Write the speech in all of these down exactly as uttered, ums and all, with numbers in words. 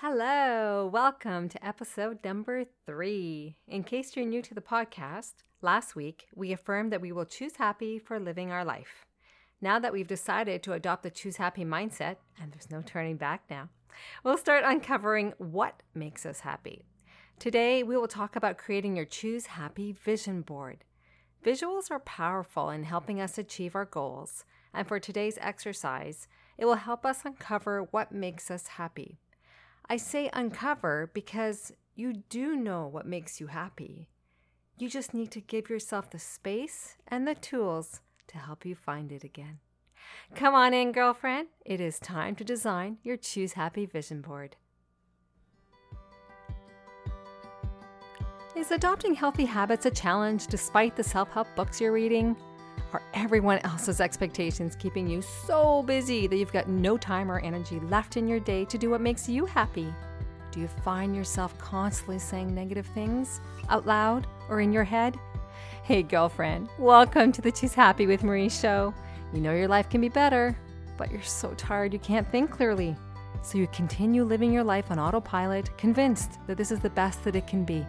Hello, welcome to episode number three. In case you're new to the podcast, last week we affirmed that we will choose happy for living our life. Now that we've decided to adopt the choose happy mindset, and there's no turning back now, we'll start uncovering what makes us happy. Today we will talk about creating your choose happy vision board. Visuals are powerful in helping us achieve our goals, and for today's exercise, it will help us uncover what makes us happy. I say uncover because you do know what makes you happy. You just need to give yourself the space and the tools to help you find it again. Come on in, girlfriend. It is time to design your Choose Happy vision board. Is adopting healthy habits a challenge despite the self-help books you're reading? Are everyone else's expectations keeping you so busy that you've got no time or energy left in your day to do what makes you happy? Do you find yourself constantly saying negative things out loud or in your head? Hey girlfriend, welcome to the Choose Happy with Marie show. You know your life can be better, but you're so tired you can't think clearly. So you continue living your life on autopilot, convinced that this is the best that it can be.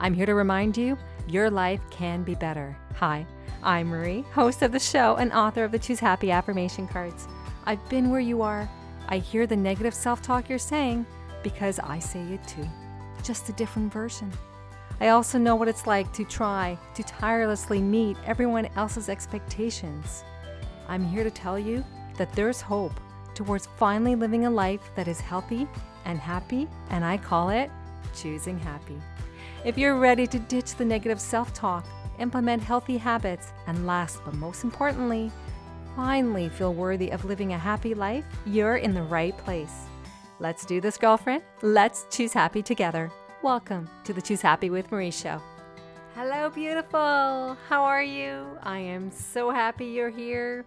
I'm here to remind you, your life can be better. Hi, I'm Marie, host of the show and author of the Choose Happy affirmation cards. I've been where you are. I hear the negative self-talk you're saying because I say it too, just a different version. I also know what it's like to try to tirelessly meet everyone else's expectations. I'm here to tell you that there's hope towards finally living a life that is healthy and happy, and I call it choosing happy. If you're ready to ditch the negative self-talk, implement healthy habits, and last but most importantly, finally feel worthy of living a happy life, you're in the right place. Let's do this, girlfriend. Let's choose happy together. Welcome to the Choose Happy with Marie show. Hello, beautiful. How are you? I am so happy you're here.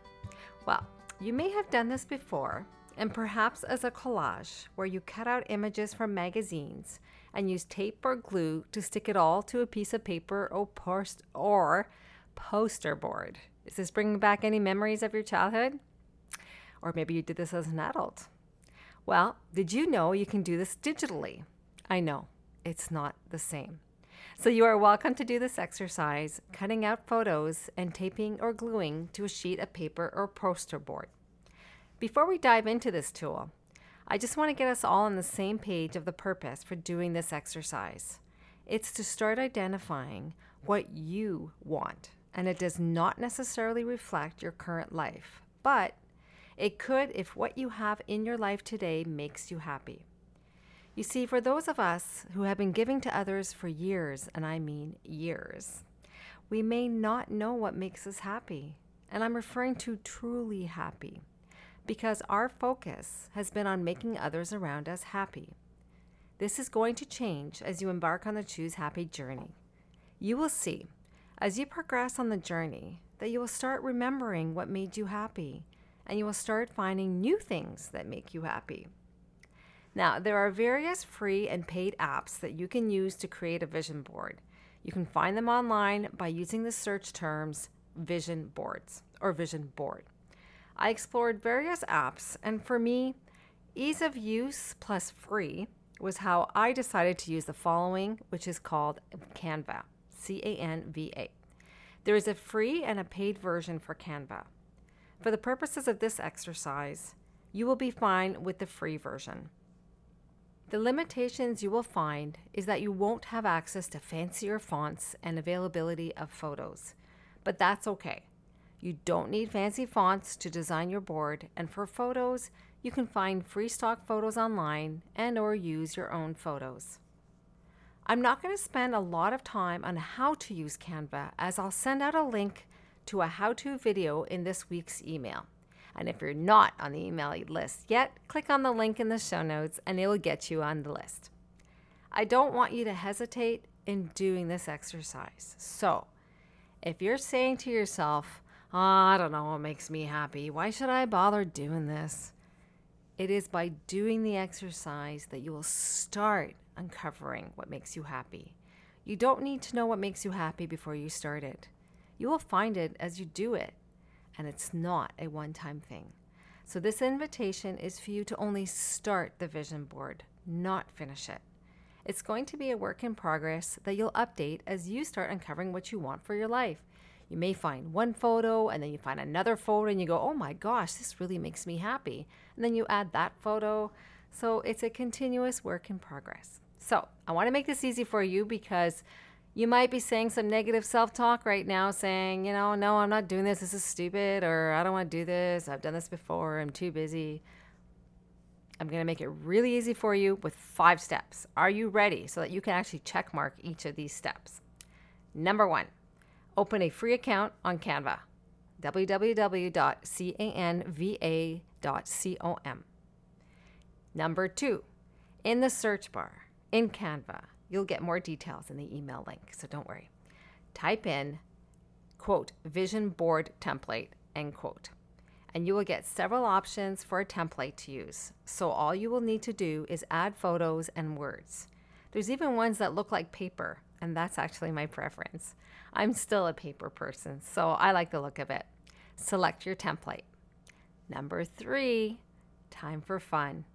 Well, you may have done this before, and perhaps as a collage where you cut out images from magazines and use tape or glue to stick it all to a piece of paper or post or poster board. Is this bringing back any memories of your childhood? Or maybe you did this as an adult. Well, did you know you can do this digitally? I know, it's not the same. So you are welcome to do this exercise, cutting out photos and taping or gluing to a sheet of paper or poster board. Before we dive into this tool, I just want to get us all on the same page of the purpose for doing this exercise. It's to start identifying what you want, and it does not necessarily reflect your current life, but it could if what you have in your life today makes you happy. You see, for those of us who have been giving to others for years, and I mean years, we may not know what makes us happy, and I'm referring to truly happy, because our focus has been on making others around us happy. This is going to change as you embark on the Choose Happy journey. You will see, as you progress on the journey, that you will start remembering what made you happy, and you will start finding new things that make you happy. Now, there are various free and paid apps that you can use to create a vision board. You can find them online by using the search terms vision boards or vision board. I explored various apps, and for me, ease of use plus free was how I decided to use the following, which is called Canva, C A N V A. There is a free and a paid version for Canva. For the purposes of this exercise, you will be fine with the free version. The limitations you will find is that you won't have access to fancier fonts and availability of photos, but that's okay. You don't need fancy fonts to design your board, and for photos, you can find free stock photos online and or use your own photos. I'm not going to spend a lot of time on how to use Canva, as I'll send out a link to a how-to video in this week's email. And if you're not on the email list yet, click on the link in the show notes and it will get you on the list. I don't want you to hesitate in doing this exercise. So if you're saying to yourself, Oh, I don't know what makes me happy. Why should I bother doing this? It is by doing the exercise that you will start uncovering what makes you happy. You don't need to know what makes you happy before you start it. You will find it as you do it, and it's not a one-time thing. So this invitation is for you to only start the vision board, not finish it. It's going to be a work in progress that you'll update as you start uncovering what you want for your life. You may find one photo and then you find another photo and you go, oh my gosh, this really makes me happy. And then you add that photo. So it's a continuous work in progress. So I want to make this easy for you because you might be saying some negative self-talk right now saying, you know, no, I'm not doing this. This is stupid, or I don't want to do this. I've done this before. I'm too busy. I'm going to make it really easy for you with five steps. Are you ready? So that you can actually check mark each of these steps. Number one, open a free account on Canva, w w w dot canva dot com. Number two, in the search bar in Canva, you'll get more details in the email link, so don't worry. Type in, quote, vision board template, end quote. And you will get several options for a template to use. So all you will need to do is add photos and words. There's even ones that look like paper, and that's actually my preference. I'm still a paper person, so I like the look of it. Select your template. Number three, time for fun.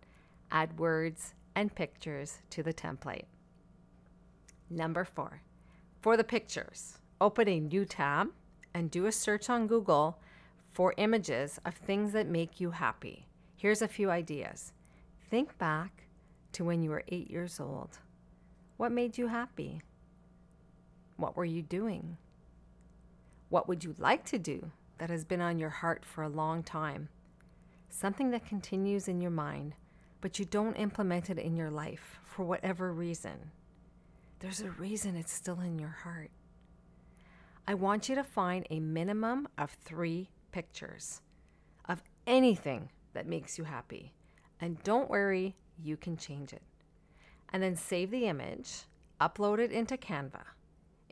Add words and pictures to the template. Number four, for the pictures, open a new tab and do a search on Google for images of things that make you happy. Here's a few ideas. Think back to when you were eight years old. What made you happy? What were you doing? What would you like to do that has been on your heart for a long time? Something that continues in your mind, but you don't implement it in your life for whatever reason. There's a reason it's still in your heart. I want you to find a minimum of three pictures of anything that makes you happy. And don't worry, you can change it. And then save the image, upload it into Canva.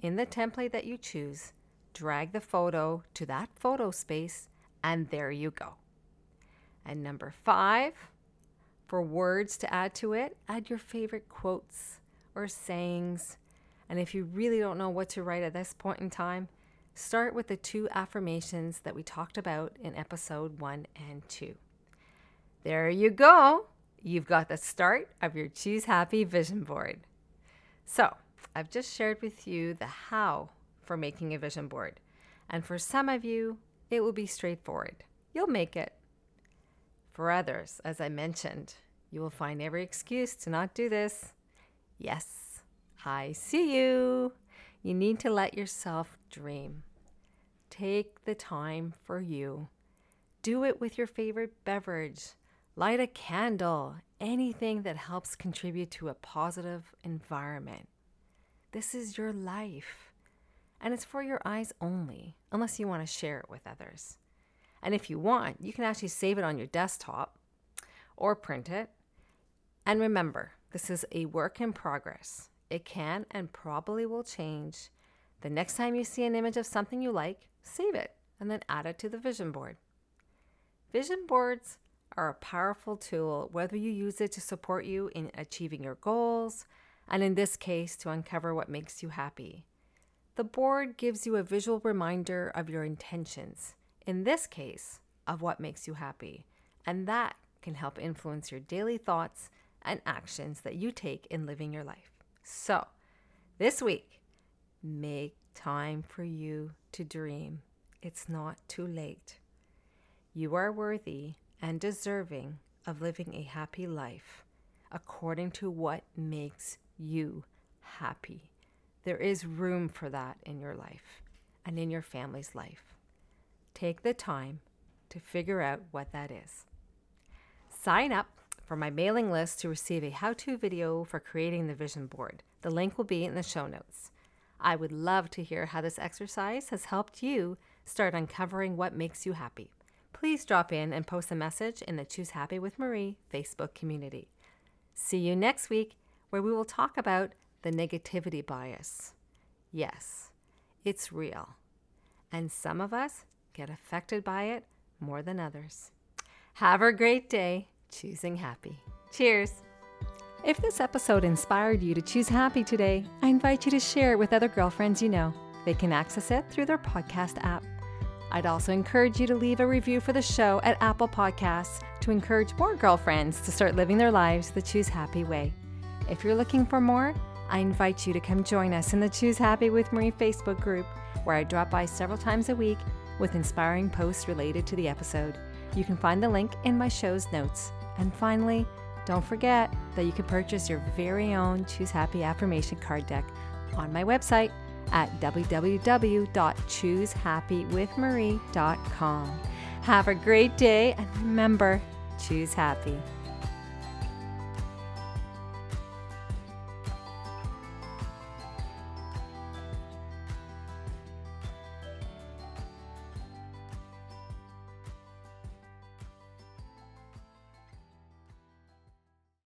In the template that you choose, drag the photo to that photo space, and there you go. And number five, for words to add to it, add your favorite quotes or sayings. And if you really don't know what to write at this point in time, start with the two affirmations that we talked about in episode one and two. There you go. You've got the start of your Choose Happy vision board. So I've just shared with you the how for making a vision board. And for some of you, it will be straightforward. You'll make it. For others, as I mentioned, you will find every excuse to not do this. Yes, I see you. You need to let yourself dream. Take the time for you. Do it with your favorite beverage. Light a candle. Anything that helps contribute to a positive environment. This is your life. And it's for your eyes only, unless you want to share it with others. And if you want, you can actually save it on your desktop or print it. And remember, this is a work in progress. It can and probably will change. The next time you see an image of something you like, save it and then add it to the vision board. Vision boards are a powerful tool, whether you use it to support you in achieving your goals, and in this case, to uncover what makes you happy. The board gives you a visual reminder of your intentions, in this case, of what makes you happy, and that can help influence your daily thoughts and actions that you take in living your life. So, this week, make time for you to dream. It's not too late. You are worthy and deserving of living a happy life according to what makes you happy. There is room for that in your life and in your family's life. Take the time to figure out what that is. Sign up for my mailing list to receive a how-to video for creating the vision board. The link will be in the show notes. I would love to hear how this exercise has helped you start uncovering what makes you happy. Please drop in and post a message in the Choose Happy with Marie Facebook community. See you next week, where we will talk about the negativity bias. Yes, it's real. And some of us get affected by it more than others. Have a great day choosing happy. Cheers. If this episode inspired you to choose happy today, I invite you to share it with other girlfriends you know. They can access it through their podcast app. I'd also encourage you to leave a review for the show at Apple Podcasts to encourage more girlfriends to start living their lives the Choose Happy way. If you're looking for more, I invite you to come join us in the Choose Happy with Marie Facebook group, where I drop by several times a week with inspiring posts related to the episode. You can find the link in my show's notes. And finally, don't forget that you can purchase your very own Choose Happy affirmation card deck on my website at w w w dot choose happy with marie dot com. Have a great day, and remember, choose happy.